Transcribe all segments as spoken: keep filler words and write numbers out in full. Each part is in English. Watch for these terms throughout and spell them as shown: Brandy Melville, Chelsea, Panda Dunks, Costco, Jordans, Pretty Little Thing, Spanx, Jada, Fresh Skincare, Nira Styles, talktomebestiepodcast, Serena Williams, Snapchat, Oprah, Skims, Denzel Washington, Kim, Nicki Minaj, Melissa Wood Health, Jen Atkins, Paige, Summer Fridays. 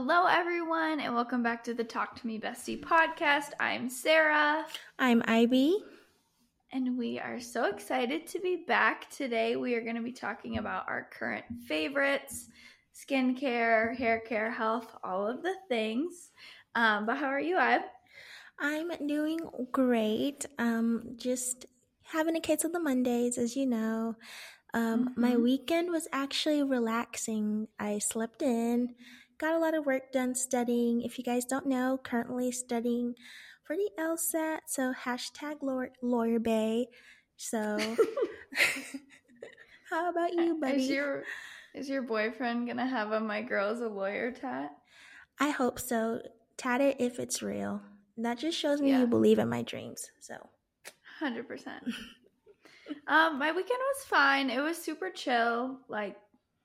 Hello everyone and welcome back to the Talk to Me Bestie podcast. I'm Sarah. I'm Ivy. And we are so excited to be back today. We are going to be talking about our current favorites, skincare, hair care, health, all of the things. Um, but how are you, Ib? I'm doing great. Um, just having a case of the Mondays, as you know. Um, mm-hmm. My weekend was actually relaxing. I slept in, got a lot of work done studying. If you guys don't know, currently studying for the LSAT, so hashtag lawyer, lawyer bay. So how about you, buddy? Is your, is your boyfriend going to have a "my girl's a lawyer" tat? I hope so. Tat it if it's real. That just shows me yeah. you believe in my dreams. So one hundred percent. Um, my weekend was fine. It was super chill. Like,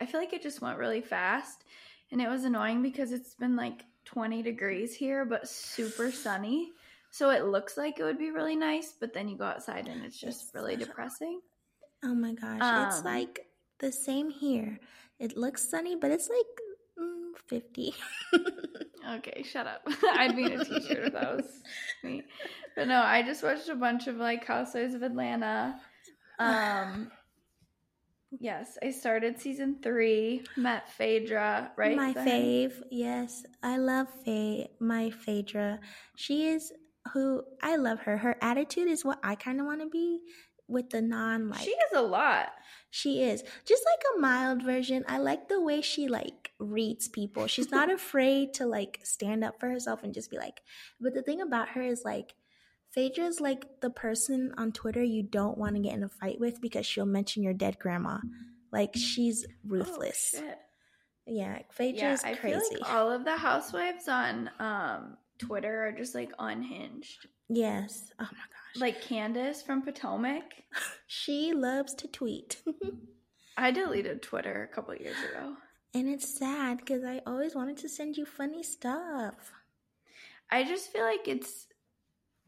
I feel like it just went really fast, and it was annoying because it's been like twenty degrees here, but super sunny. So it looks like it would be really nice, but then you go outside and it's just it's really depressing. A... Oh my gosh. Um, it's like the same here. It looks sunny, but it's like mm, fifty. Okay, shut up. I'd be in a t-shirt if that was me. But no, I just watched a bunch of like Housewives of Atlanta. Um, yes, I started season three, met Phaedra, right? My then? fave, yes. I love Faye, my Phaedra. She is who, I love her. Her attitude is what I kind of want to be with the non-like. She is a lot. She is. Just like a mild version. I like the way she like reads people. She's not afraid to like stand up for herself and just be like, but the thing about her is like, Phaedra's like the person on Twitter you don't want to get in a fight with because she'll mention your dead grandma. Like, she's ruthless. Oh, shit. Yeah, Phaedra's yeah, crazy. I feel like all of the housewives on um, Twitter are just, like, unhinged. Yes. Oh, my gosh. Like Candace from Potomac. She loves to tweet. I deleted Twitter a couple years ago. And it's sad because I always wanted to send you funny stuff. I just feel like it's...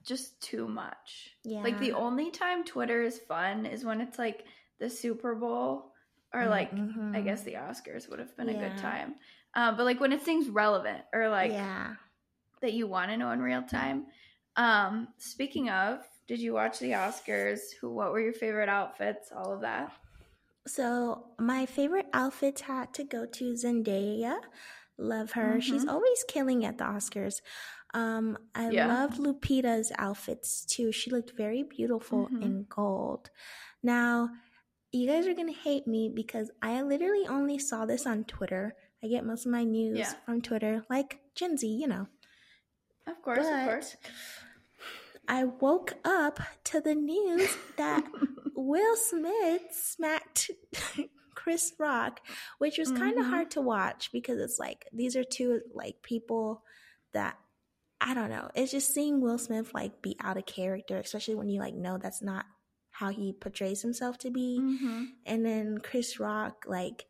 just too much. Yeah. Like, the only time Twitter is fun is when it's, like, the Super Bowl or, like, mm-hmm. I guess the Oscars would have been yeah. a good time. Um, but, like, when it's things relevant or, like, yeah. that you want to know in real time. Um, speaking of, did you watch the Oscars? Who? What were your favorite outfits? All of that? So, my favorite outfits had to go to Zendaya. Love her. Mm-hmm. She's always killing at the Oscars. Um, I yeah. loved Lupita's outfits too. She looked very beautiful mm-hmm. in gold. Now, you guys are going to hate me because I literally only saw this on Twitter. I get most of my news yeah. from Twitter, like Gen Z, you know. Of course, but of course. I woke up to the news that Will Smith smacked Chris Rock, which was kind of mm-hmm. hard to watch because it's like, these are two like people that, I don't know. It's just seeing Will Smith, like, be out of character, especially when you, like, know that's not how he portrays himself to be. Mm-hmm. And then Chris Rock, like,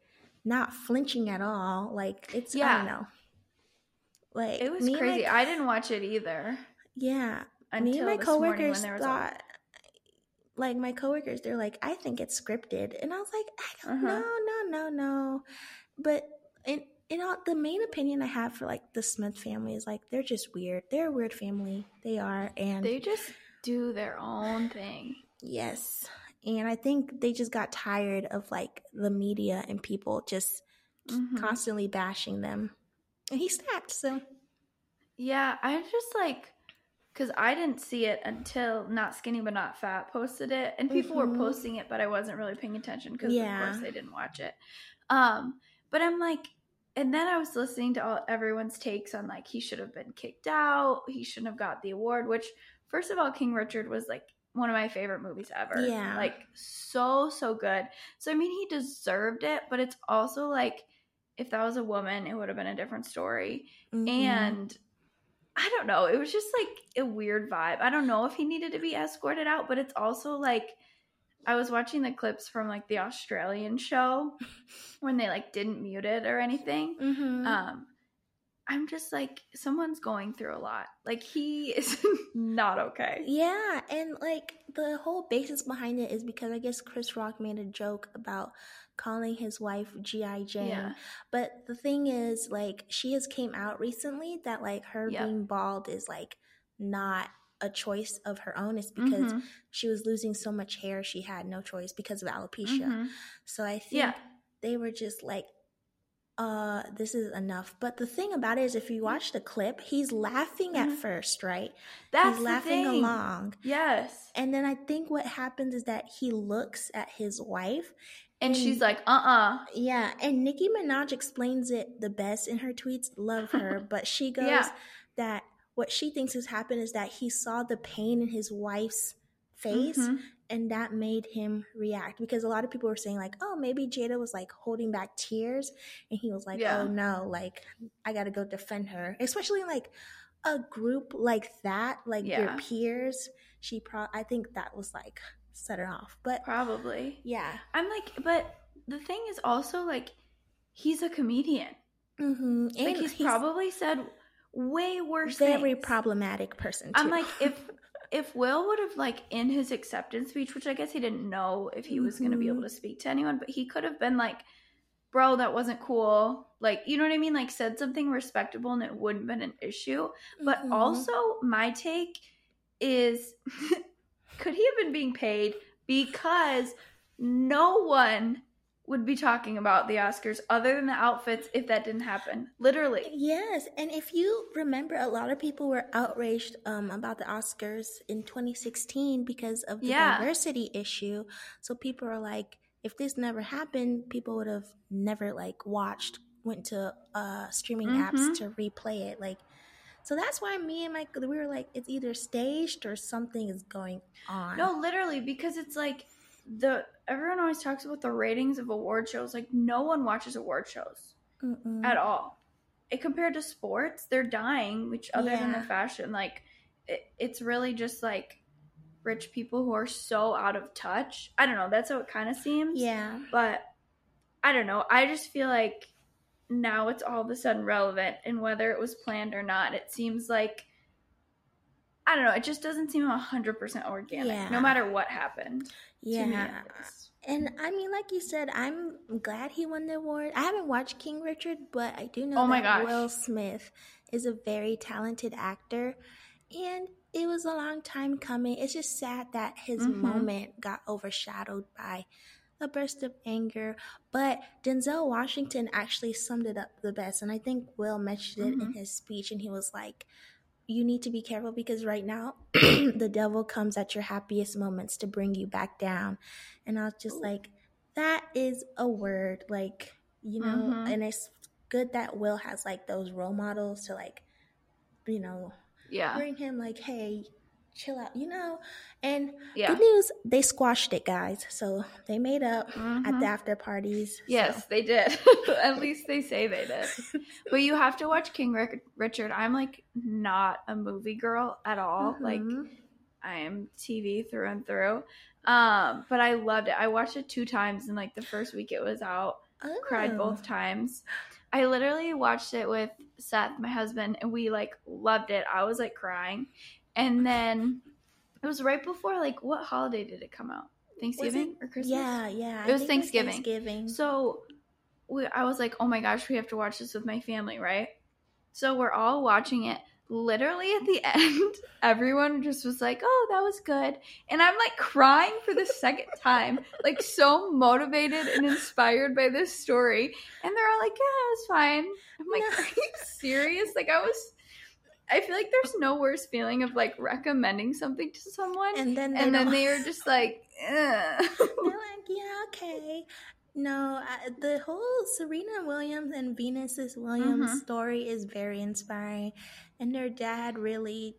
not flinching at all. Like, it's, yeah. I don't know. Like, it was crazy. My, I didn't watch it either. Yeah. Until me and my coworkers thought, all... like, my coworkers, they're like, I think it's scripted. And I was like, I don't uh-huh. no, no, no, no. But in You know, the main opinion I have for, like, the Smith family is, like, they're just weird. They're a weird family. They are. And they just do their own thing. Yes. And I think they just got tired of, like, the media and people just mm-hmm. constantly bashing them. And he snapped, so. Yeah, I just, like, because I didn't see it until Not Skinny But Not Fat posted it. And people mm-hmm. were posting it, but I wasn't really paying attention because, yeah. of course, I didn't watch it. Um, but I'm, like. And then I was listening to all, everyone's takes on, like, he should have been kicked out, he shouldn't have got the award, which, first of all, King Richard was, like, one of my favorite movies ever. Yeah. Like, so, so good. So, I mean, he deserved it, but it's also, like, if that was a woman, it would have been a different story. Mm-hmm. And I don't know. It was just, like, a weird vibe. I don't know if he needed to be escorted out, but it's also, like, I was watching the clips from, like, the Australian show when they, like, didn't mute it or anything. Mm-hmm. Um, I'm just like, someone's going through a lot. Like, he is not okay. Yeah, and like the whole basis behind it is because I guess Chris Rock made a joke about calling his wife G I Jane. Yeah. But the thing is, like, she has came out recently that like her yep. being bald is like not a choice of her own. It's because mm-hmm. she was losing so much hair she had no choice because of alopecia. Mm-hmm. So I think yeah. they were just like, uh this is enough. But the thing about it is, if you watch the clip, he's laughing mm-hmm. at first, right? That's he's laughing the thing. along. Yes. And then I think what happens is that he looks at his wife and, and she's like uh-uh yeah and Nicki Minaj explains it the best in her tweets, love her, but she goes yeah. that what she thinks has happened is that he saw the pain in his wife's face mm-hmm. and that made him react, because a lot of people were saying like, oh, maybe Jada was like holding back tears and he was like yeah. oh no, like I gotta go defend her, especially in like a group like that, like yeah. your peers. She pro I think that was like set her off, but probably yeah I'm like, but the thing is also like, he's a comedian mm-hmm. and like he's, he's probably said way worse very things. Very problematic person too. I'm like, if If Will would have, like, in his acceptance speech, which I guess he didn't know if he was mm-hmm. going to be able to speak to anyone, but he could have been like, bro, that wasn't cool. Like, you know what I mean? Like, said something respectable and it wouldn't have been an issue. But mm-hmm. also, my take is, could he have been being paid? Because no one would be talking about the Oscars other than the outfits if that didn't happen. Literally. Yes. And if you remember, a lot of people were outraged um, about the Oscars in twenty sixteen because of the yeah. diversity issue. So people are like, if this never happened, people would have never like watched, went to uh, streaming mm-hmm. apps to replay it. Like, so that's why me and Mike, we were like, it's either staged or something is going on. No, literally, because it's like, the everyone always talks about the ratings of award shows. Like, no one watches award shows Mm-mm. at all. It, compared to sports, they're dying, which other yeah. than the fashion, like, it, it's really just, like, rich people who are so out of touch. I don't know. That's how it kind of seems. Yeah. But I don't know. I just feel like now it's all of a sudden relevant, and whether it was planned or not, it seems like, I don't know. It just doesn't seem one hundred percent organic, yeah. no matter what happened. Yeah. And, I mean, like you said, I'm glad he won the award. I haven't watched King Richard, but I do know oh my that gosh. Will Smith is a very talented actor. And it was a long time coming. It's just sad that his mm-hmm. moment got overshadowed by a burst of anger. But Denzel Washington actually summed it up the best. And I think Will mentioned it mm-hmm. in his speech, and he was like, you need to be careful because right now the devil comes at your happiest moments to bring you back down. And I was just Ooh. Like, that is a word, like, you know, mm-hmm. and it's good that Will has like those role models to like, you know, yeah. bring him like, hey, chill out, you know. And yeah. good news, they squashed it, guys. So they made up mm-hmm. at the after parties. Yes, so. They did. At least they say they did. But you have to watch King Richard. I'm like not a movie girl at all. Mm-hmm. Like, I am T V through and through. Um, but I loved it. I watched it two times, and like the first week it was out, oh. cried both times. I literally watched it with Seth, my husband, and we like loved it. I was like crying. And then it was right before, like, what holiday did it come out? Thanksgiving or Christmas? Yeah, yeah. It was Thanksgiving. It was Thanksgiving. So we, I was like, oh, my gosh, we have to watch this with my family, right? So we're all watching it. Literally at the end, everyone just was like, oh, that was good. And I'm, like, crying for the second time, like, so motivated and inspired by this story. And they're all like, yeah, it was fine. I'm like, no. Are you serious? Like, I was – I feel like there's no worse feeling of, like, recommending something to someone. And then they, and then they are just like, ugh. They're like, yeah, okay. No, I, the whole Serena Williams and Venus Williams mm-hmm. story is very inspiring. And their dad really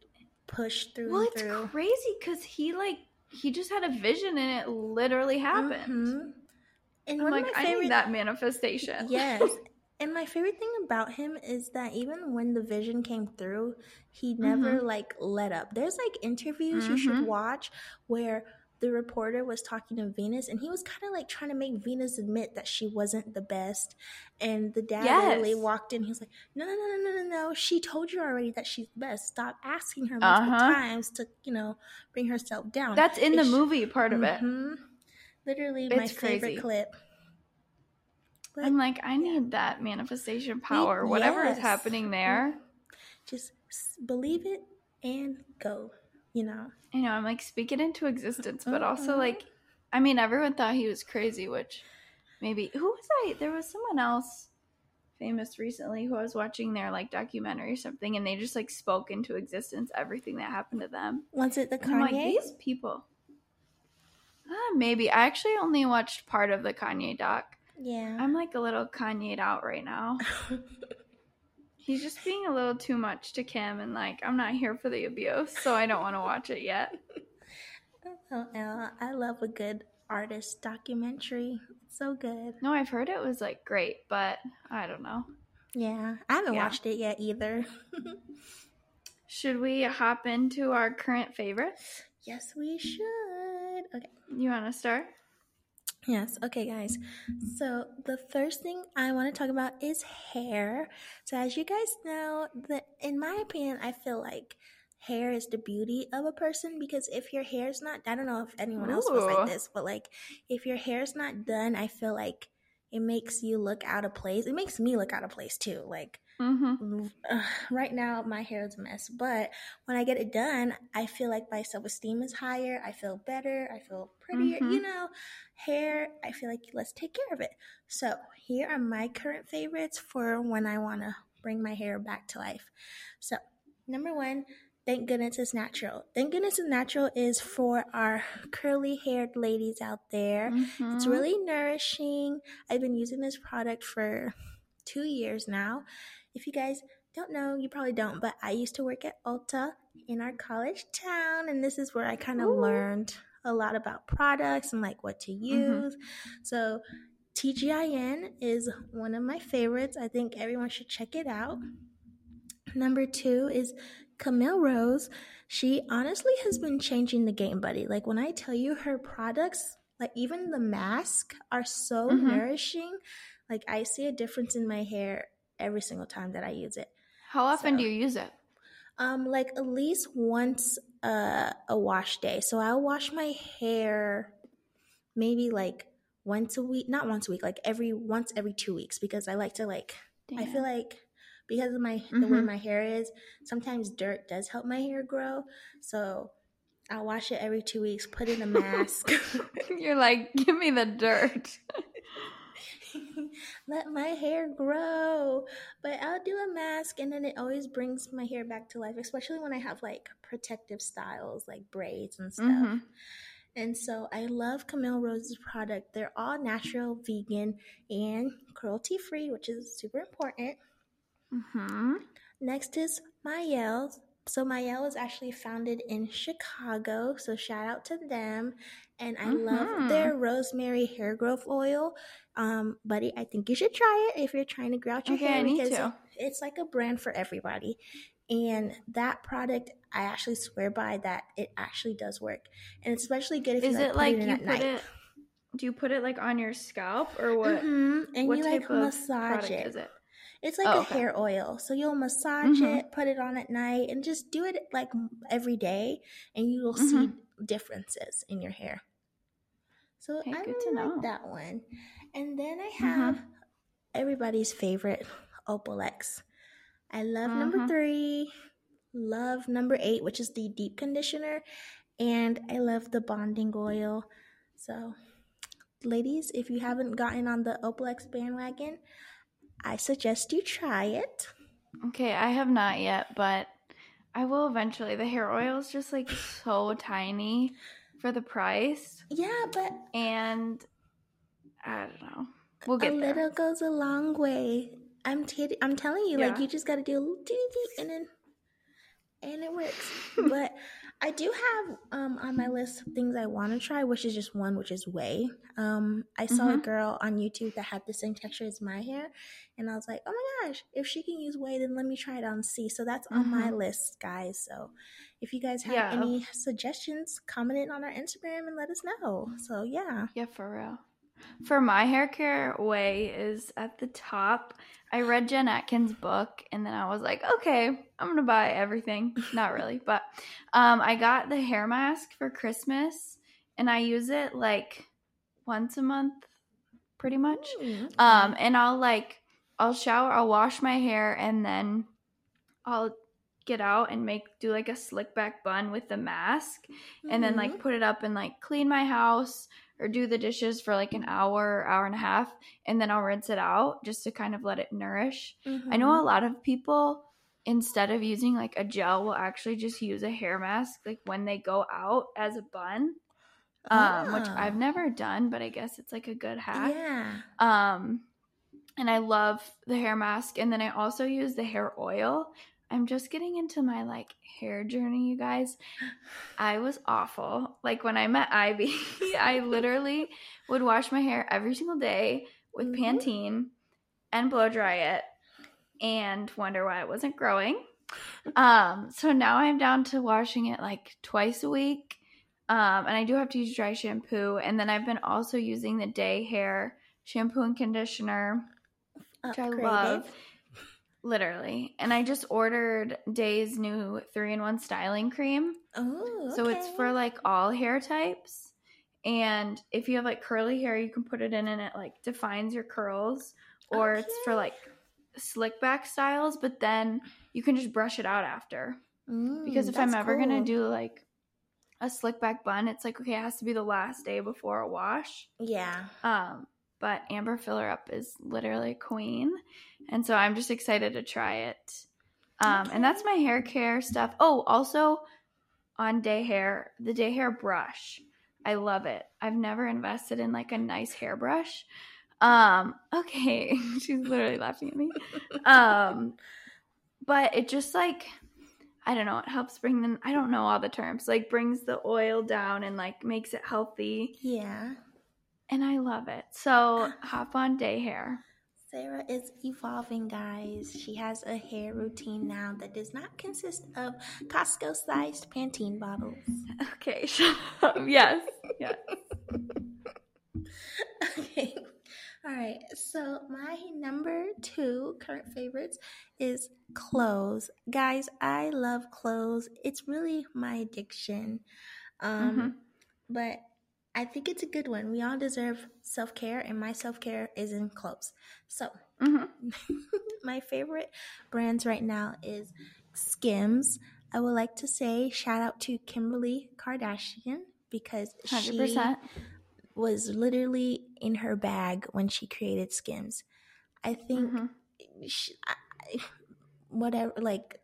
pushed through well, and through. Well, it's crazy because he, like, he just had a vision and it literally happened. Mm-hmm. And I'm like, I favorite- need that manifestation. Yes. And my favorite thing about him is that even when the vision came through, he never, mm-hmm. like, let up. There's, like, interviews mm-hmm. you should watch where the reporter was talking to Venus, and he was kind of like trying to make Venus admit that she wasn't the best. And the dad yes. literally walked in. He was like, no, no, no, no, no, no, no. She told you already that she's the best. Stop asking her multiple uh-huh. times to, you know, bring herself down. That's in it's, the movie part of mm-hmm. it. Literally it's my crazy. favorite clip. Like, I'm like, I need that manifestation power. Yes. Whatever is happening there. Just believe it and go. You know, you know, I'm like, speak it into existence, but also like, I mean, everyone thought he was crazy, which maybe, who was I? There was someone else famous recently who I was watching their like documentary or something, and they just like spoke into existence everything that happened to them. Was it the Kanye? I'm like, these people. Uh, maybe. I actually only watched part of the Kanye doc. Yeah. I'm like a little Kanye'd out right now. He's just being a little too much to Kim, and, like, I'm not here for the abuse, so I don't want to watch it yet. L O L I love a good artist documentary. It's so good. No, I've heard it was, like, great, but I don't know. Yeah, I haven't yeah. watched it yet either. Should we hop into our current favorites? Yes, we should. Okay. You want to start? Yes. Okay, guys. So the first thing I want to talk about is hair. So as you guys know, the, in my opinion, I feel like hair is the beauty of a person, because if your hair is not, I don't know if anyone else was like this, but like if your hair is not done, I feel like it makes you look out of place. It makes me look out of place too. Like mm-hmm. uh, right now, my hair is a mess, but when I get it done, I feel like my self-esteem is higher. I feel better. I feel prettier. Mm-hmm. You know, hair, I feel like let's take care of it. So here are my current favorites for when I want to bring my hair back to life. So number one, Thank Goodness It's Natural. Thank Goodness It's Natural is for our curly-haired ladies out there. Mm-hmm. It's really nourishing. I've been using this product for two years now. If you guys don't know, you probably don't, but I used to work at Ulta in our college town, and this is where I kind of learned a lot about products and, like, what to use. Mm-hmm. So T G I N is one of my favorites. I think everyone should check it out. Number two is Camille Rose. She honestly has been changing the game, buddy. Like, when I tell you her products, like even the mask, are so mm-hmm. nourishing. Like, I see a difference in my hair every single time that I use it. How often so, do you use it? Um, like at least once uh, a wash day. So I'll wash my hair maybe like once a week. Not once a week. Like every once every two weeks because I like to like – I feel like – because of my the mm-hmm. way my hair is, sometimes dirt does help my hair grow. So I'll wash it every two weeks, put in a mask. You're like, give me the dirt. Let my hair grow. But I'll do a mask, and then it always brings my hair back to life, especially when I have, like, protective styles, like braids and stuff. Mm-hmm. And so I love Camille Rose's product. They're all natural, vegan, and cruelty-free, which is super important. Mm-hmm. Next is Mayel. So Mayel is actually founded in Chicago, so shout out to them. And I mm-hmm. love their rosemary hair growth oil. Um, buddy, I think you should try it if you're trying to grout your okay, hair, because to. it's like a brand for everybody. And that product, I actually swear by that it actually does work. And it's especially good if you is like, it put like it in you at put night. It, do you put it like on your scalp or what? Mm-hmm. And what you type like of massage it. Is it? It's like oh, okay. a hair oil. So you'll massage mm-hmm. it, put it on at night, and just do it like every day, and you will mm-hmm. see differences in your hair. So okay, I good really to know. Like that one. And then I have mm-hmm. everybody's favorite, Olaplex. I love mm-hmm. number three, love number eight, which is the deep conditioner, and I love the bonding oil. So ladies, if you haven't gotten on the Olaplex bandwagon, I suggest you try it. Okay, I have not yet, but I will eventually. The hair oil is just like so tiny for the price. Yeah, but and I don't know. We'll get a there. A little goes a long way. I'm t- I'm telling you, yeah. like you just got to do a little dee dee and then and it works. But I do have um, on my list things I want to try, which is just one, which is whey. Um, I saw mm-hmm. a girl on YouTube that had the same texture as my hair, and I was like, oh my gosh, if she can use whey, then let me try it on C. So that's mm-hmm. on my list, guys. So if you guys have yeah. any suggestions, comment it on our Instagram and let us know. So yeah. Yeah, for real. For my hair care, whey is at the top. I read Jen Atkins' book, and then I was like, okay, I'm going to buy everything. Not really, but um, I got the hair mask for Christmas, and I use it like once a month pretty much. Mm-hmm. Um, and I'll like I'll shower, I'll wash my hair, and then I'll get out and make do like a slick back bun with the mask, mm-hmm. and then like put it up and like clean my house or do the dishes for like an hour, hour and a half, and then I'll rinse it out just to kind of let it nourish. Mm-hmm. I know a lot of people, instead of using like a gel, will actually just use a hair mask like when they go out as a bun, ah. um, which I've never done, but I guess it's like a good hack. Yeah. Um, and I love the hair mask. And then I also use the hair oil. I'm just getting into my, like, hair journey, you guys. I was awful. Like, when I met Ivy, I literally would wash my hair every single day with mm-hmm. Pantene and blow dry it and wonder why it wasn't growing. Um, so now I'm down to washing it, like, twice a week. Um, and I do have to use dry shampoo. And then I've been also using the Day Hair shampoo and conditioner, which Upgraded. I love. Literally. And I just ordered Day's new three in one styling cream. Oh, okay. So it's for, like, all hair types. And if you have, like, curly hair, you can put it in and it, like, defines your curls. Or okay. it's for, like, slick back styles. But then you can just brush it out after. Mm, because if I'm ever cool. going to do, like, a slick back bun, it's like, okay, it has to be the last day before a wash. Yeah. Um. But Amber Filler Up is literally a queen. And so I'm just excited to try it. Um, okay. And that's my hair care stuff. Oh, also on Day Hair, the Day Hair brush. I love it. I've never invested in like a nice hairbrush. Um, okay. She's literally laughing at me. Um, but it just like, I don't know, it helps bring them, I don't know all the terms, like brings the oil down and like makes it healthy. Yeah. And I love it. So hop on Day Hair. Sarah is evolving, guys. She has a hair routine now that does not consist of Costco-sized Pantene bottles. Okay, shut up. Yes, yes. Okay. All right. So my number two current favorites is clothes. Guys, I love clothes. It's really my addiction. Um, mm-hmm. But I think it's a good one. We all deserve self-care, and my self-care is in clothes. So mm-hmm. my favorite brands right now is Skims. I would like to say shout out to Kimberly Kardashian because one hundred percent she was literally in her bag when she created Skims. I think mm-hmm. she, I, whatever, like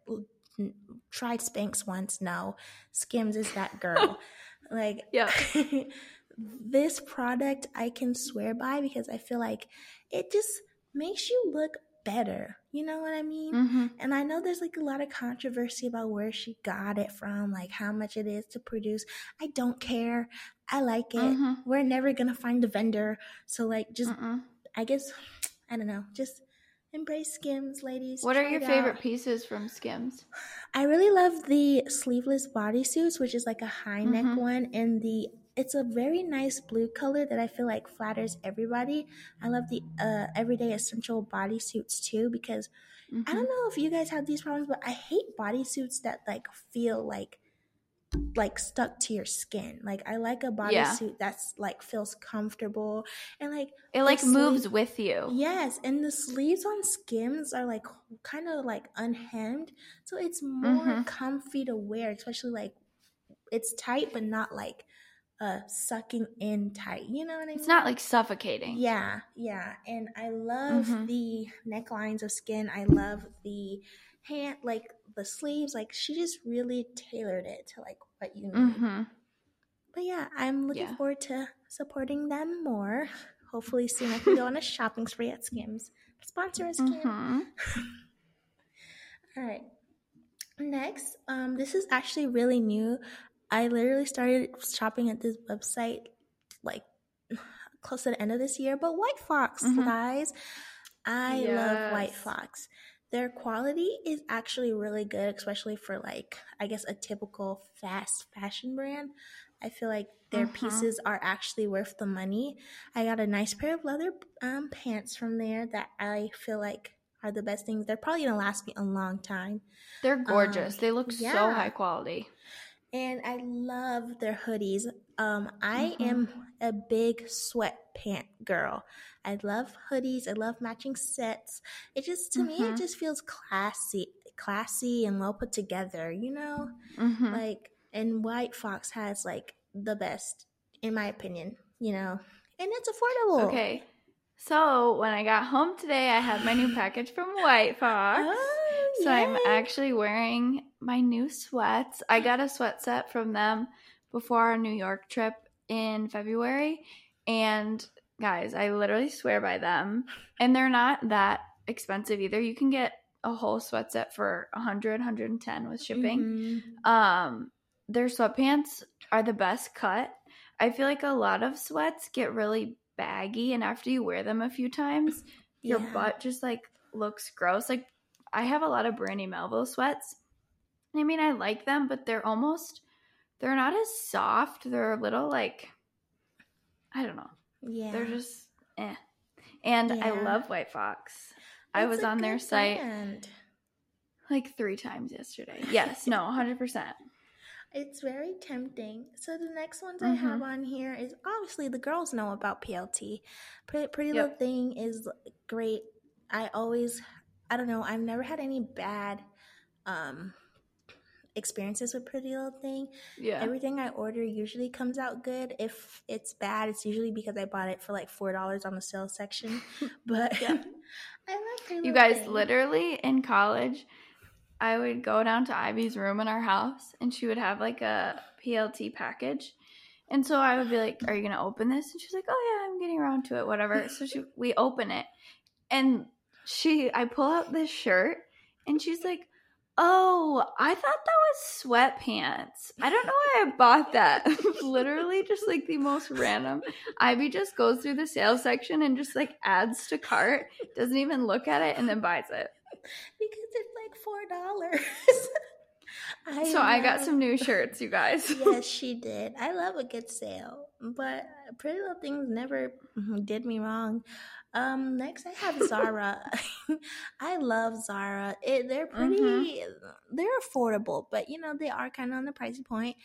tried Spanx once. No, Skims is that girl. Like yeah. This product I can swear by because I feel like it just makes you look better. You know what I mean? Mm-hmm. And I know there's like a lot of controversy about where she got it from, like how much it is to produce. I don't care. I like it. Mm-hmm. We're never going to find a vendor. So like just, mm-mm. I guess, I don't know, just embrace Skims, ladies. What are your favorite out. pieces from Skims? I really love the sleeveless bodysuits, which is like a high mm-hmm. neck one, and the it's a very nice blue color that I feel like flatters everybody. I love the uh, everyday essential bodysuits too because mm-hmm. I don't know if you guys have these problems, but I hate bodysuits that like feel like like stuck to your skin. Like I like a bodysuit yeah. that's like feels comfortable and like it like sleeve- moves with you. Yes, and the sleeves on Skims are like kind of like unhemmed, so it's more mm-hmm. comfy to wear, especially like it's tight but not like uh sucking in tight. You know what I mean? It's not like suffocating. Yeah, yeah. And I love mm-hmm. the necklines of skin. I love the hand like the sleeves, like she just really tailored it to like what you need. Mm-hmm. But yeah, I'm looking yeah. forward to supporting them more. Hopefully soon I can go on a shopping spree at Skims. Sponsor us, Skims. Mm-hmm. All right. Next, um, this is actually really new. I literally started shopping at this website like close to the end of this year, but White Fox, mm-hmm. guys. I yes. love White Fox. Their quality is actually really good, especially for like, I guess, a typical fast fashion brand. I feel like their uh-huh. pieces are actually worth the money. I got a nice pair of leather um, pants from there that I feel like are the best things. They're probably going to last me a long time. They're gorgeous. Um, they look yeah. so high quality. And I love their hoodies. Um, I mm-hmm. am a big sweatpant girl. I love hoodies. I love matching sets. It just, to mm-hmm. me, it just feels classy, classy and well put together, you know? Mm-hmm. Like, and White Fox has, like, the best, in my opinion, you know? And it's affordable. Okay. So when I got home today, I had my new package from White Fox. Oh, so yay. I'm actually wearing my new sweats. I got a sweat set from them before our New York trip in February. And guys, I literally swear by them. And they're not that expensive either. You can get a whole sweat set for one hundred dollars, one hundred ten dollars with shipping. Mm-hmm. Um, their sweatpants are the best cut. I feel like a lot of sweats get really baggy, and after you wear them a few times, your yeah. butt just like looks gross. Like, I have a lot of Brandy Melville sweats. I mean, I like them, but they're almost they're not as soft. They're a little like, I don't know. Yeah. They're just eh. And yeah. I love White Fox. That's I was on their site brand. like three times yesterday. Yes, no, one hundred percent. It's very tempting. So the next ones mm-hmm. I have on here is, obviously the girls know about P L T. Pretty, pretty yep. Little Thing is great. I always, I don't know, I've never had any bad um, experiences with Pretty Little Thing. Yeah. Everything I order usually comes out good. If it's bad, it's usually because I bought it for like four dollars on the sales section. But yeah. I love Pretty Little You guys, Thing. Literally in college, I would go down to Ivy's room in our house, and she would have, like, a P L T package. And so I would be like, are you going to open this? And she's like, oh, yeah, I'm getting around to it, whatever. So she, we open it, and she, I pull out this shirt, and she's like, oh, I thought that was sweatpants. I don't know why I bought that. Literally just, like, the most random. Ivy just goes through the sales section and just, like, adds to cart, doesn't even look at it, and then buys it. Because it's like four dollars. I so love... I got some new shirts, you guys. Yes, she did. I love a good sale, but Pretty Little Things never did me wrong. Um, next, I have Zara. I love Zara. It, they're pretty. Mm-hmm. They're affordable, but you know they are kind of on the pricey point.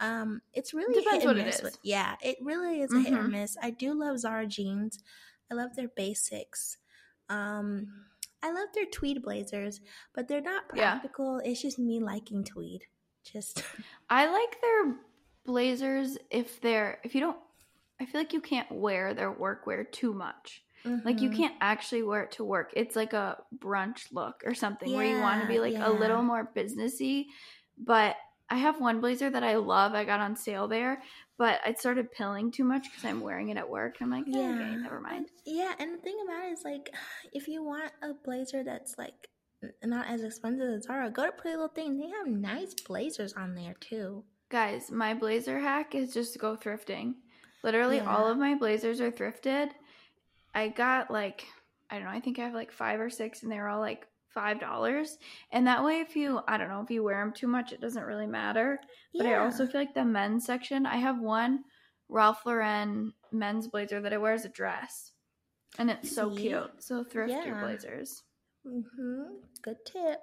Um, it's really depends hit and what miss. It is. Yeah, it really is mm-hmm. a hit or miss. I do love Zara jeans. I love their basics. Um. I love their tweed blazers, but they're not practical. Yeah. It's just me liking tweed. Just I like their blazers if they're if you don't I feel like you can't wear their workwear too much. Mm-hmm. Like you can't actually wear it to work. It's like a brunch look or something yeah, where you want to be like yeah. a little more businessy. But I have one blazer that I love. I got on sale there, but it started pilling too much because I'm wearing it at work. I'm like, oh, yeah. okay, never mind. Yeah, and the thing about it is, like, if you want a blazer that's, like, not as expensive as Zara, go to Pretty Little Thing. They have nice blazers on there, too. Guys, my blazer hack is just to go thrifting. Literally yeah. all of my blazers are thrifted. I got, like, I don't know, I think I have, like, five or six, and they're all, like, five dollars, and that way if you I don't know if you wear them too much it doesn't really matter but yeah. I also feel like the men's section, I have one Ralph Lauren men's blazer that I wear as a dress and it's so See? cute, so thrift yeah. your blazers. Mm-hmm. Good tip.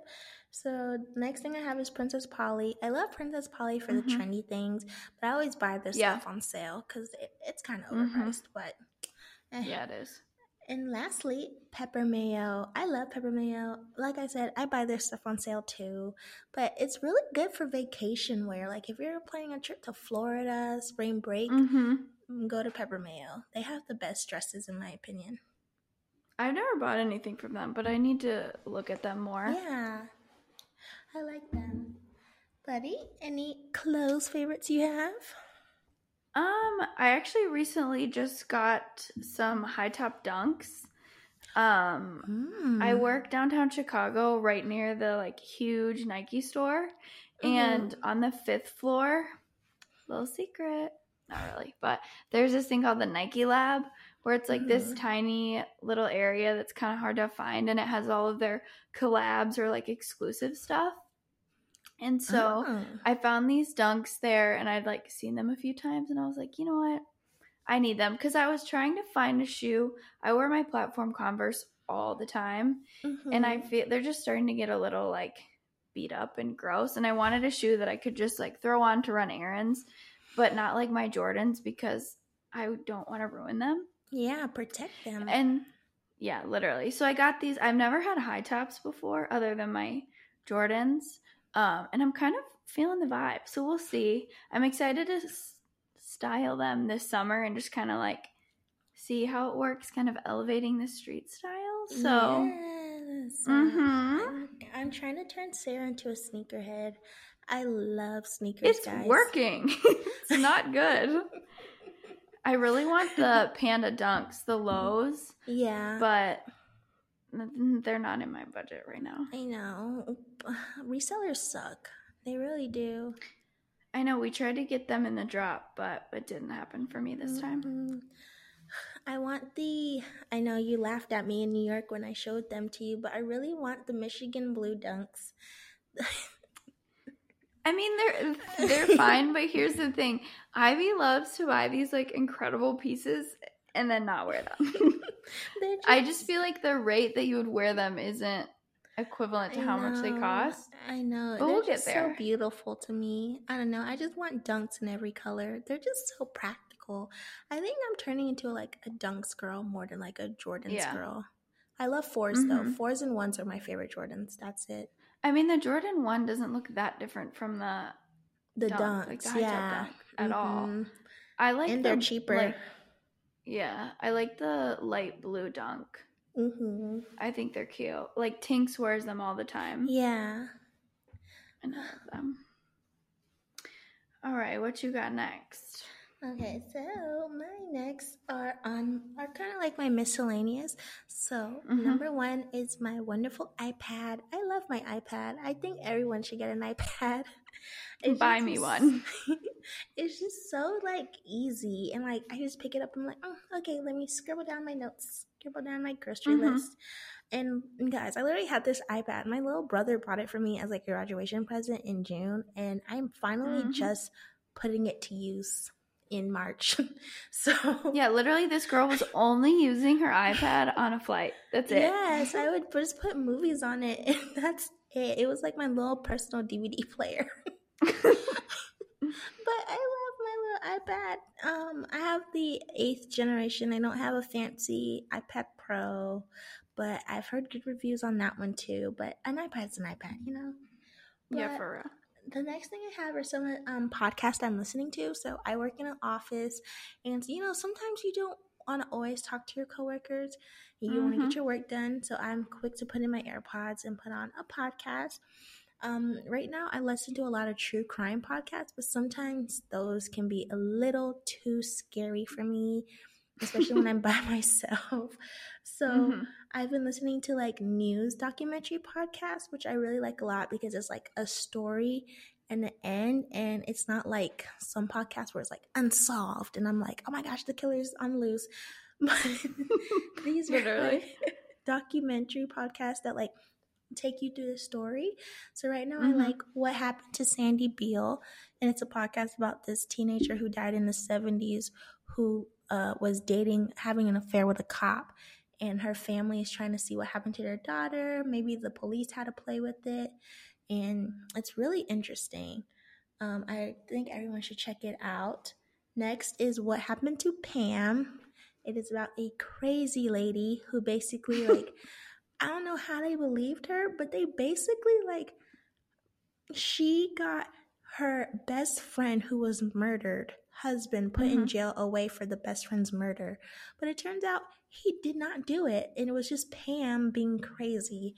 So next thing I have is Princess Polly. I love Princess Polly for mm-hmm. the trendy things, but I always buy their yeah. stuff on sale because it, it's kind of overpriced mm-hmm. but eh. yeah it is. And lastly, Peppermayo. I love Peppermayo. Like I said, I buy their stuff on sale too. But it's really good for vacation wear. Like if you're planning a trip to Florida, spring break, mm-hmm. go to Peppermayo. They have the best dresses in my opinion. I've never bought anything from them, but I need to look at them more. Yeah. I like them. Buddy, any clothes favorites you have? Um, I actually recently just got some high top dunks. Um, mm. I work downtown Chicago right near the like huge Nike store. Ooh. And on the fifth floor, little secret, not really, but there's this thing called the Nike Lab where it's like mm. this tiny little area that's kind of hard to find, and it has all of their collabs or like exclusive stuff. And so oh. I found these dunks there, and I'd like seen them a few times, and I was like, you know what? I need them, because I was trying to find a shoe. I wear my platform Converse all the time, mm-hmm. and I feel they're just starting to get a little like beat up and gross, and I wanted a shoe that I could just like throw on to run errands, but not like my Jordans, because I don't want to ruin them. Yeah, protect them. And yeah, literally. So I got these. I've never had high tops before other than my Jordans, um, and I'm kind of feeling the vibe, so we'll see. I'm excited to style them this summer and just kind of like see how it works, kind of elevating the street style. So yes. mm-hmm. I'm, I'm trying to turn Sarah into a sneakerhead. I love sneakers, it's guys. It's working. It's not good. I really want the Panda Dunks, the lows. Yeah. But they're not in my budget right now. I know. Resellers suck. They really do. I know, we tried to get them in the drop, but it didn't happen for me this time. Mm-hmm. I want the, I know you laughed at me in New York when I showed them to you, but I really want the Michigan Blue Dunks. I mean, they're they're fine, but here's the thing. Ivy loves to buy these, like, incredible pieces and then not wear them. just, I just feel like the rate that you would wear them isn't equivalent to I how know, much they cost. I know. But they're we'll just get there. So beautiful to me. I don't know. I just want dunks in every color. They're just so practical. I think I'm turning into like a dunks girl more than like a Jordans yeah. girl. I love fours mm-hmm. though. Fours and ones are my favorite Jordans. That's it. I mean, the Jordan one doesn't look that different from the the dunk, dunks, like the high yeah. top dunk at mm-hmm. all. I like and the, they're cheaper. Like, yeah, I like the light blue dunk. Mm-hmm. I think they're cute. Like Tinks wears them all the time. Yeah, I love them. All right, what you got next? Okay, so my next are on are kind of like my miscellaneous. So mm-hmm. number one is my wonderful iPad. I love my iPad. I think everyone should get an iPad. It's Buy just, me one. It's just so like easy, and like I just pick it up. And I'm like, oh, okay, let me scribble down my notes. Scribble down my grocery mm-hmm. list. And guys, I literally had this iPad. My little brother bought it for me as like a graduation present in June, and I'm finally mm-hmm. just putting it to use in March. So yeah, literally this girl was only using her iPad on a flight. That's it. Yes, I would just put movies on it, and that's it. It was like my little personal D V D player. But I love my little iPad. Um, I have the eighth generation. I don't have a fancy iPad Pro, but I've heard good reviews on that one too. But an iPad's an iPad, you know? But yeah, for real. The next thing I have are some um, podcasts I'm listening to. So I work in an office, and you know, sometimes you don't want to always talk to your coworkers. You mm-hmm. want to get your work done. So I'm quick to put in my AirPods and put on a podcast. Um, right now, I listen to a lot of true crime podcasts, but sometimes those can be a little too scary for me, especially when I'm by myself. So mm-hmm. I've been listening to like news documentary podcasts, which I really like a lot because it's like a story and the end, and it's not like some podcasts where it's like unsolved, and I'm like, oh my gosh, the killer's on loose. But these literally like documentary podcasts that like take you through the story. So right now mm-hmm. I like What Happened to Sandy Beal, and it's a podcast about this teenager who died in the seventies who uh was dating having an affair with a cop, and her family is trying to see what happened to their daughter. Maybe the police had a play with it, and it's really interesting. um I think everyone should check it out. Next is What Happened to Pam. It is about a crazy lady who basically like I don't know how they believed her, but they basically, like, she got her best friend who was murdered, husband, put mm-hmm. in jail away for the best friend's murder. But it turns out he did not do it, and it was just Pam being crazy.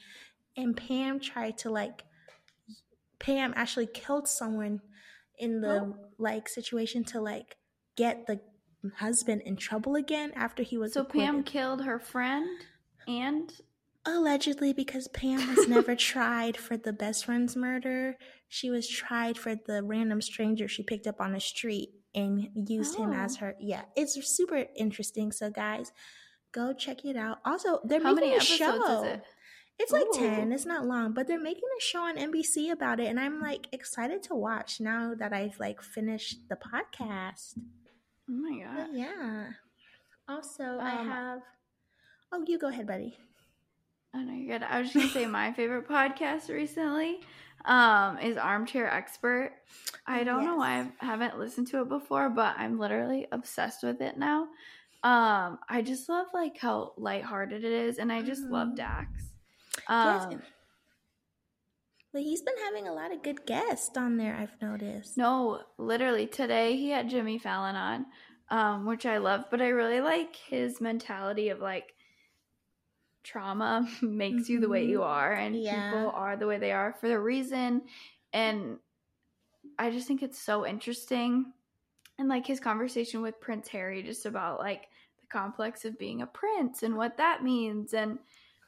And Pam tried to, like, Pam actually killed someone in the, oh. like, situation to, like, get the husband in trouble again after he was So acquitted. Pam killed her friend? And allegedly, because Pam was never tried for the best friend's murder, she was tried for the random stranger she picked up on the street and used oh. him as her. Yeah, it's super interesting. So, guys, go check it out. Also, they're How making many a episodes show. Is it? It's like Ooh. ten. It's not long, but they're making a show on N B C about it, and I'm like excited to watch now that I've like finished the podcast. Oh my god! But yeah. Also, um, I have. Oh, you go ahead, buddy. Oh no, you're good. I was just gonna say my favorite podcast recently um, is Armchair Expert. I don't yes. know why I haven't listened to it before, but I'm literally obsessed with it now. Um, I just love like how lighthearted it is, and I just mm-hmm. love Dax. Um, yes. Well, he's been having a lot of good guests on there, I've noticed. No, literally today he had Jimmy Fallon on, um, which I love, but I really like his mentality of like trauma makes mm-hmm. you the way you are, and yeah. people are the way they are for a reason, and I just think it's so interesting. And like his conversation with Prince Harry just about like the complex of being a prince and what that means. And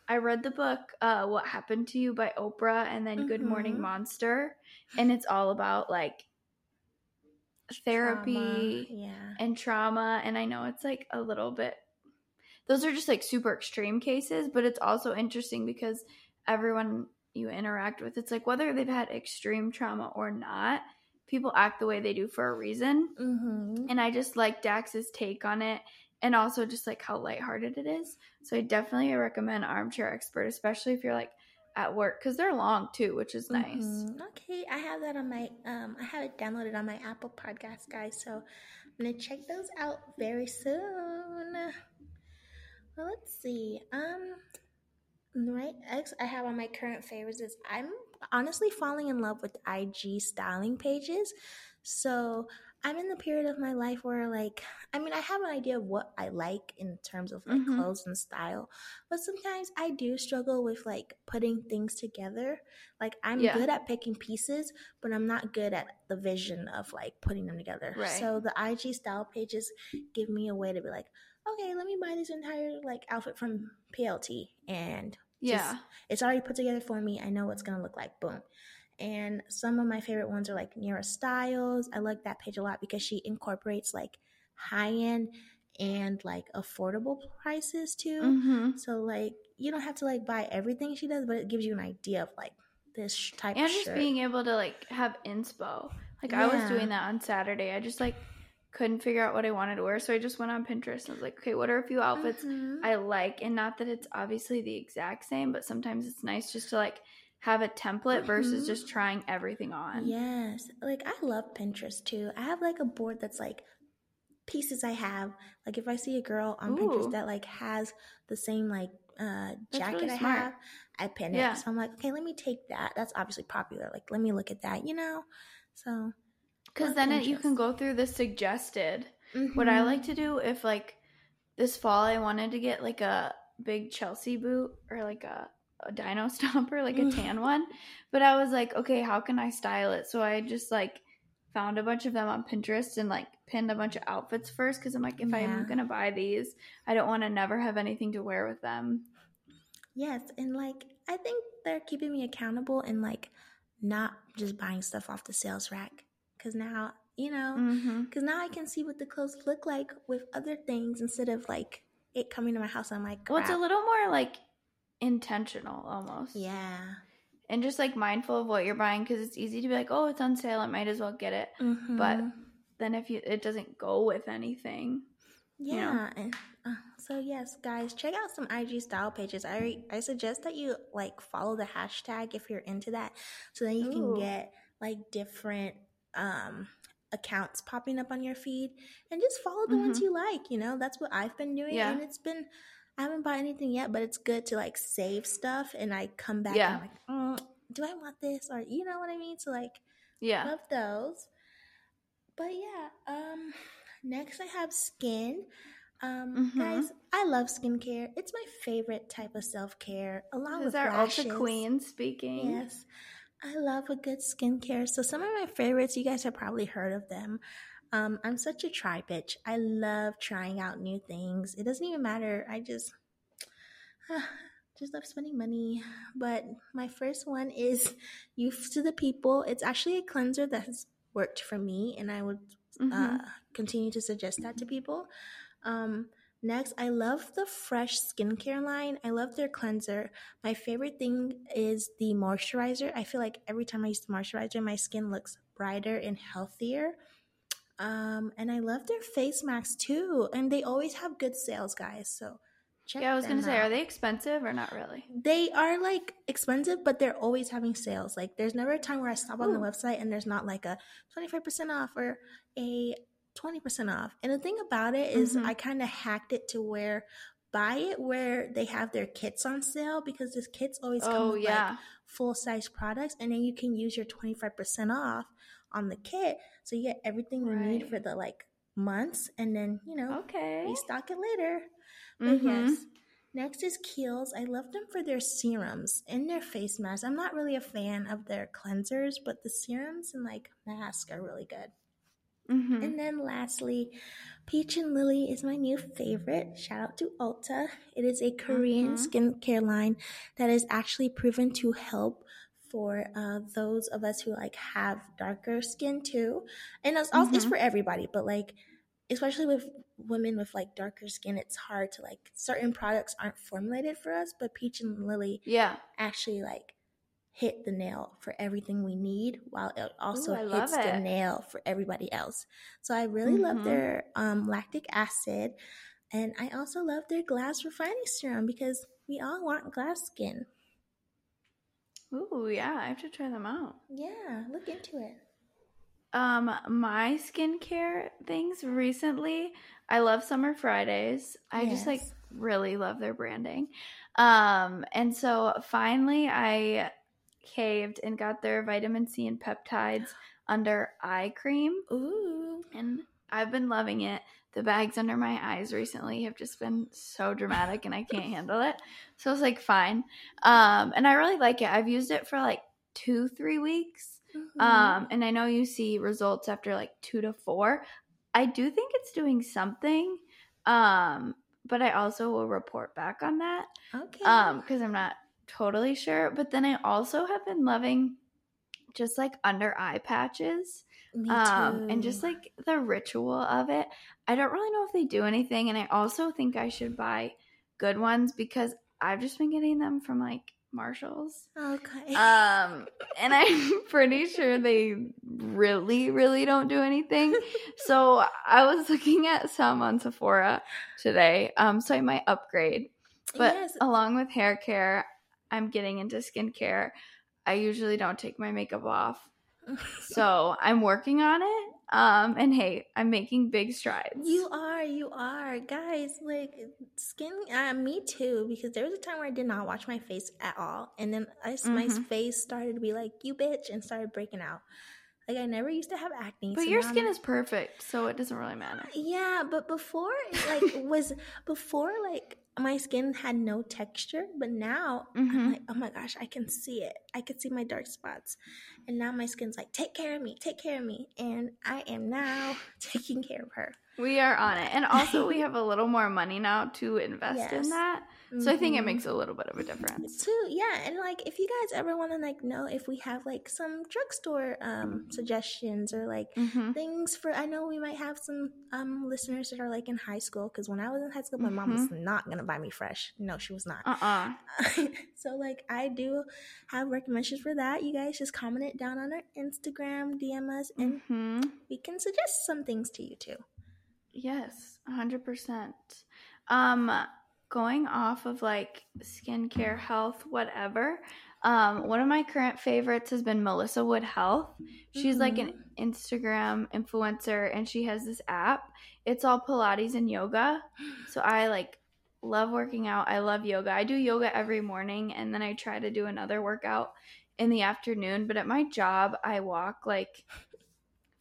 I read the book, uh, What Happened to You by Oprah, and then mm-hmm. Good Morning Monster. And it's all about, like, therapy trauma, yeah. and trauma. And I know it's, like, a little bit – those are just, like, super extreme cases. But it's also interesting because everyone you interact with, it's, like, whether they've had extreme trauma or not, people act the way they do for a reason. Mm-hmm. And I just like Dax's take on it. And also just, like, how lighthearted it is. So I definitely recommend Armchair Expert, especially if you're, like, at work. Because they're long, too, which is nice. Mm-hmm. Okay, I have that on my um, – I have it downloaded on my Apple Podcast, guys. So I'm going to check those out very soon. Well, let's see. Um, right next I have on my current favorites is I'm honestly falling in love with I G styling pages. So – I'm in the period of my life where, like, I mean, I have an idea of what I like in terms of, like, mm-hmm. clothes and style. But sometimes I do struggle with, like, putting things together. Like, I'm yeah. good at picking pieces, but I'm not good at the vision of, like, putting them together. Right. So the I G style pages give me a way to be like, okay, let me buy this entire, like, outfit from P L T. And yeah. just, it's already put together for me. I know what it's going to look like. Boom. And some of my favorite ones are, like, Nira Styles. I like that page a lot because she incorporates, like, high-end and, like, affordable prices, too. Mm-hmm. So, like, you don't have to, like, buy everything she does, but it gives you an idea of, like, this type and of shirt. And just being able to, like, have inspo. Like, yeah. I was doing that on Saturday. I just, like, couldn't figure out what I wanted to wear, so I just went on Pinterest and I was like, okay, what are a few outfits mm-hmm. I like? And not that it's obviously the exact same, but sometimes it's nice just to, like, have a template versus mm-hmm. just trying everything on. Yes. Like, I love Pinterest, too. I have, like, a board that's, like, pieces I have. Like, if I see a girl on Ooh. Pinterest that, like, has the same, like, uh, jacket really I have, I pin yeah. it. So I'm like, okay, let me take that. That's obviously popular. Like, let me look at that, you know? So. Because then it, you can go through the suggested. Mm-hmm. What I like to do if, like, this fall I wanted to get, like, a big Chelsea boot or, like, a. a dino stomper, like a tan one, but I was like, okay, how can I style it? So I just, like, found a bunch of them on Pinterest and, like, pinned a bunch of outfits first, because I'm like, if yeah. I'm gonna buy these, I don't want to never have anything to wear with them. Yes. And, like, I think they're keeping me accountable and, like, not just buying stuff off the sales rack, because now, you know, because mm-hmm. now I can see what the clothes look like with other things instead of, like, it coming to my house. I'm like, crap. Well, it's a little more, like, intentional almost. Yeah. And just, like, mindful of what you're buying, because it's easy to be like, oh, it's on sale, I might as well get it. Mm-hmm. But then if you it doesn't go with anything. Yeah. You know? And, uh, so, yes, guys, check out some I G style pages. I re- I suggest that you, like, follow the hashtag if you're into that, so then you Ooh. Can get, like, different um accounts popping up on your feed, and just follow the mm-hmm. ones you like, you know? That's what I've been doing, yeah. and it's been – I haven't bought anything yet, but it's good to, like, save stuff, and I come back yeah. and I'm like, mm, do I want this? Or, you know what I mean? So, like, yeah. love those. But, yeah. Um, next, I have skin. Um, mm-hmm. Guys, I love skincare. It's my favorite type of self-care, along with lashes. This is our Ulta queen speaking. Yes. I love a good skincare. So, some of my favorites, you guys have probably heard of them. Um, I'm such a try bitch. I love trying out new things. It doesn't even matter. I just, Just love spending money. But my first one is Youth to the People. It's actually a cleanser that has worked for me, and I would mm-hmm. uh, continue to suggest that to people. Um, next, I love the Fresh skincare line. I love their cleanser. My favorite thing is the moisturizer. I feel like every time I use the moisturizer, my skin looks brighter and healthier. Um, and I love their face masks too. And they always have good sales, guys. So check yeah, I was going to say, are they expensive or not really? They are like expensive, but they're always having sales. Like there's never a time where I stop Ooh. on the website and there's not like a twenty-five percent off or a twenty percent off. And the thing about it is mm-hmm. I kind of hacked it to where buy it where they have their kits on sale, because these kits always come oh, with yeah. like full-size products, and then you can use your twenty-five percent off on the kit, so you get everything you right. need for the like months, and then you know okay. restock it later. But mm-hmm. yes, next is Kiehl's. I love them for their serums and their face masks. I'm not really a fan of their cleansers, but the serums and like masks are really good. Mm-hmm. And then lastly, Peach and Lily is my new favorite. Shout out to Ulta. It is a Korean mm-hmm. skincare line that is actually proven to help for uh, those of us who like have darker skin too. And it's, mm-hmm. it's for everybody, but like especially with women with like darker skin, it's hard to like certain products aren't formulated for us, but Peach and Lily yeah. actually like hit the nail for everything we need, while it also Ooh, hits it. the nail for everybody else. So I really mm-hmm. love their um, lactic acid, and I also love their glass refining serum, because we all want glass skin. Ooh, yeah, I have to try them out. Yeah, look into it. Um, my skincare things recently, I love Summer Fridays. I yes. just like really love their branding. Um, and so finally I caved and got their vitamin C and peptides under eye cream. Ooh. And I've been loving it. The bags under my eyes recently have just been so dramatic, and I can't handle it. So I was like, fine. Um, and I really like it. I've used it for like two, three weeks. Mm-hmm. Um, and I know you see results after like two to four. I do think it's doing something. Um, but I also will report back on that. Okay. Um, because I'm not totally sure. But then I also have been loving just like under eye patches. Me too. Um, and just like the ritual of it. I don't really know if they do anything, and I also think I should buy good ones, because I've just been getting them from like Marshalls. Okay. Um, and I'm pretty sure they really, really don't do anything. So I was looking at some on Sephora today. Um, so I might upgrade. But yes. along with hair care, I'm getting into skincare. I usually don't take my makeup off. So I'm working on it, um, and hey, I'm making big strides. You are, you are, guys. Like skin, uh, me too. Because there was a time where I did not watch my face at all, and then I, mm-hmm. my face started to be like, "You bitch," and started breaking out. Like I never used to have acne. But so your skin I'm, is perfect, so it doesn't really matter. Yeah, but before it like was before like. My skin had no texture, but now mm-hmm. I'm like, oh my gosh, I can see it. I can see my dark spots. And now my skin's like, take care of me, take care of me. And I am now taking care of her. We are on it. And also we have a little more money now to invest yes. in that. So mm-hmm. I think it makes a little bit of a difference. Too, yeah. And like if you guys ever want to like know if we have like some drugstore um, suggestions or like mm-hmm. things for, I know we might have some um, listeners that are like in high school, because when I was in high school, my mm-hmm. mom was not going to buy me Fresh. No, she was not. Uh-uh. So like I do have recommendations for that. You guys just comment it down on our Instagram, D M us, and mm-hmm. we can suggest some things to you too. Yes, one hundred percent. Um, going off of like skincare, health, whatever, um, one of my current favorites has been Melissa Wood Health. She's mm-hmm. like an Instagram influencer, and she has this app. It's all Pilates and yoga. So I like love working out. I love yoga. I do yoga every morning, and then I try to do another workout in the afternoon. But at my job, I walk like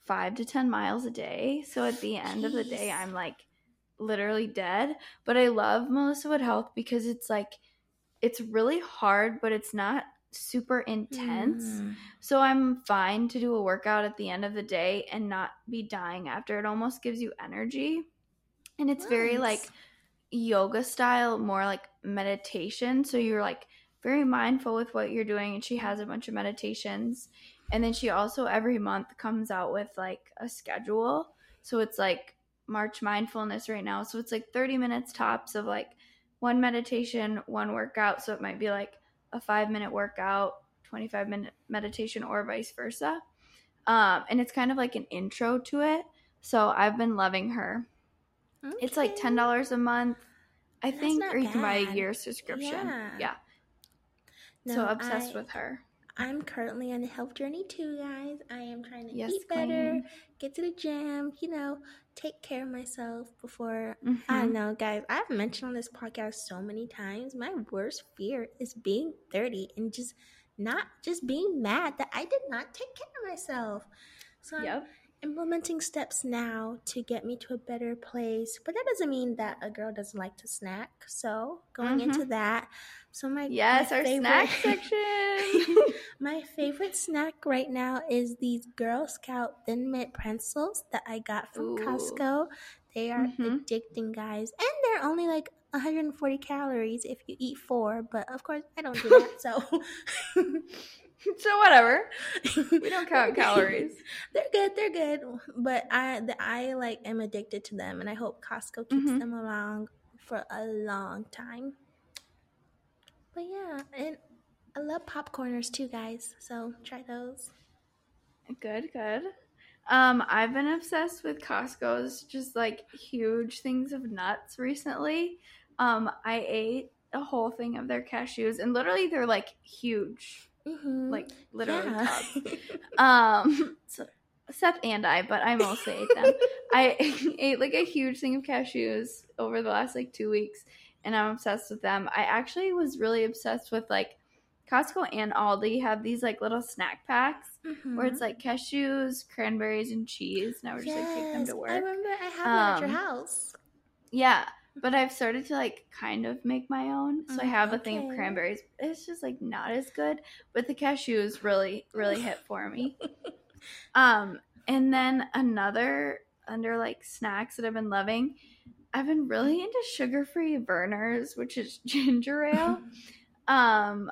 five to ten miles a day. So at the end Jeez. of the day, I'm like literally dead. But I love Melissa Wood Health because it's like, it's really hard, but it's not super intense. Mm. So I'm fine to do a workout at the end of the day and not be dying after. It almost gives you energy. And it's nice. very like yoga style, more like meditation. So you're like very mindful with what you're doing, and she has a bunch of meditations. And then she also every month comes out with like a schedule. So it's like March mindfulness right now. So it's like thirty minutes tops of like one meditation, one workout. So it might be like a five minute workout, twenty-five minute meditation, or vice versa. Um, and it's kind of like an intro to it. So I've been loving her. Okay. It's like ten dollars a month, I That's think, or you bad. Can buy a year subscription. Yeah. yeah. No, so obsessed I, with her. I'm currently on the health journey too, guys. I am trying to yes, eat better, queen. Get to the gym, you know, take care of myself before. Mm-hmm. I know, guys, I've mentioned on this podcast so many times, my worst fear is being thirty and just not just being mad that I did not take care of myself. So yep. I'm implementing steps now to get me to a better place, but that doesn't mean that a girl doesn't like to snack. So going mm-hmm. into that, so my yes my our favorite, snack section. My favorite snack right now is these Girl Scout Thin Mint pretzels that I got from Ooh. Costco. They are mm-hmm. addicting, guys, and they're only like one hundred forty calories if you eat four, but of course I don't do that, so so whatever, we don't count calories. They're good, they're good, but I the, I like am addicted to them, and I hope Costco keeps mm-hmm. them along for a long time. But yeah, and I love popcorners too, guys, so try those. Good, good. Um, I've been obsessed with Costco's just like huge things of nuts recently. Um, I ate a whole thing of their cashews, and literally they're like huge, mm-hmm. like literally yeah. tubs. Um, so Seth and I, but I mostly ate them. I ate like a huge thing of cashews over the last like two weeks, and I'm obsessed with them. I actually was really obsessed with like Costco and Aldi have these, like, little snack packs mm-hmm. where it's, like, cashews, cranberries, and cheese. And I would yes, just, like, take them to work. I remember I had one um, at your house. Yeah. But I've started to, like, kind of make my own. So oh, I have okay. a thing of cranberries. It's just, like, not as good. But the cashews really, really hit for me. um, And then another under, like, snacks that I've been loving, I've been really into sugar-free Verner's, which is ginger ale. um.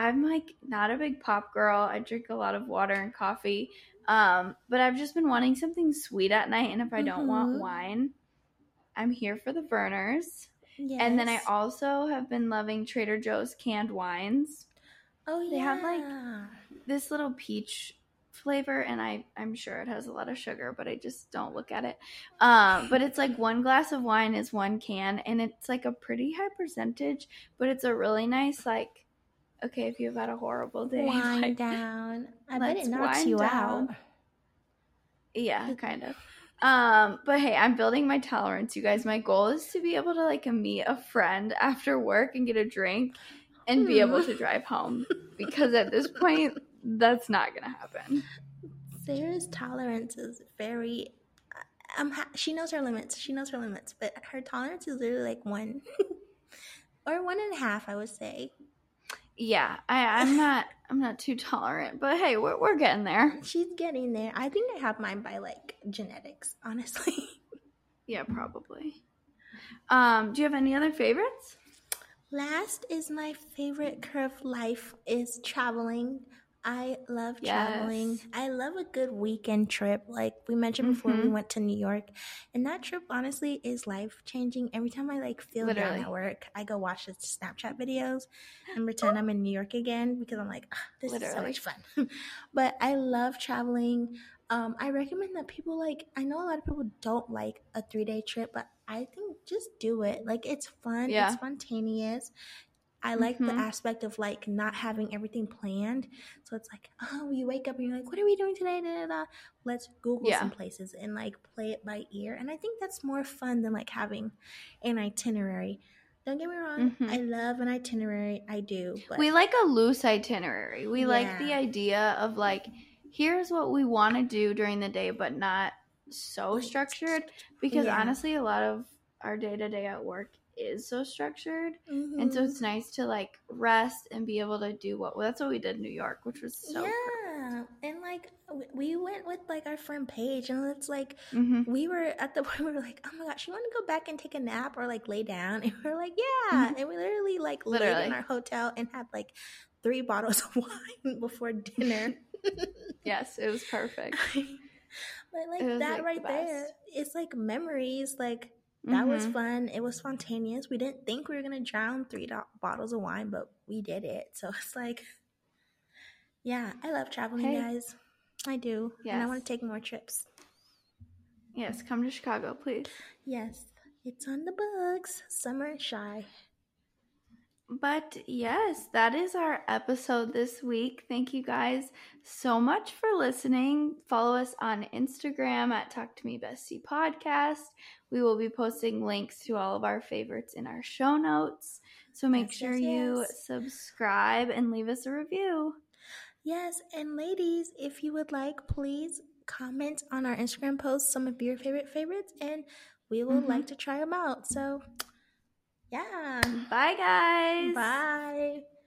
I'm, like, not a big pop girl. I drink a lot of water and coffee. Um, but I've just been wanting something sweet at night. And if I don't mm-hmm. want wine, I'm here for the Verners. Yes. And then I also have been loving Trader Joe's canned wines. Oh, yeah. They have, like, this little peach flavor. And I, I'm sure it has a lot of sugar, but I just don't look at it. Um, but it's, like, one glass of wine is one can. And it's, like, a pretty high percentage. But it's a really nice, like, okay, if you've had a horrible day. Wind like, down. I bet it knocks you down. out. Yeah, kind of. Um, but hey, I'm building my tolerance, you guys. My goal is to be able to, like, meet a friend after work and get a drink and be able to drive home. Because at this point, that's not going to happen. Sarah's tolerance is very – I'm ha- she knows her limits. She knows her limits. But her tolerance is literally, like, one or one and a half, I would say. Yeah, I, I'm not I'm not too tolerant, but hey, we're, we're getting there. She's getting there. I think I have mine by, like, genetics, honestly. Yeah, probably. Um, do you have any other favorites? Last is my favorite curve life is traveling. I love traveling. Yes. I love a good weekend trip. Like we mentioned before, mm-hmm. we went to New York. And that trip, honestly, is life-changing. Every time I, like, feel Literally. down at work, I go watch the Snapchat videos and pretend oh. I'm in New York again because I'm like, oh, this Literally. is so much fun. But I love traveling. Um, I recommend that people, like, I know a lot of people don't like a three-day trip, but I think just do it. Like, it's fun. Yeah. It's spontaneous. I like mm-hmm. the aspect of, like, not having everything planned. So it's like, oh, you wake up and you're like, what are we doing today? Da, da, da. Let's Google yeah. some places and, like, play it by ear. And I think that's more fun than, like, having an itinerary. Don't get me wrong. Mm-hmm. I love an itinerary. I do. But we like a loose itinerary. We yeah. like the idea of, like, here's what we want to do during the day, but not so structured. Because, yeah. honestly, a lot of our day-to-day at work is so structured mm-hmm. and so it's nice to, like, rest and be able to do what well, that's what we did in New York, which was so yeah perfect. And like, we went with, like, our friend Paige, and it's like, mm-hmm. we were at the point where we were like, oh my gosh, you want to go back and take a nap or, like, lay down? And we were like, yeah. Mm-hmm. And we literally, like, literally. laid in our hotel and had, like, three bottles of wine before dinner. Yes, it was perfect. But, like, was, that like, right the there, it's, like, memories, like, that mm-hmm. was fun. It was spontaneous. We didn't think we were going to drown three do- bottles of wine, but we did it. So it's like, yeah, I love traveling, hey. guys. I do. Yes. And I want to take more trips. Yes, come to Chicago, please. Yes, it's on the books. Summer shy. But yes, that is our episode this week. Thank you guys so much for listening. Follow us on Instagram at Talk to Me Bestie Podcast. We will be posting links to all of our favorites in our show notes. So make yes, sure yes, you yes. subscribe and leave us a review. Yes, and ladies, if you would like, please comment on our Instagram posts some of your favorite favorites, and we would mm-hmm. like to try them out. So, yeah. Bye, guys. Bye.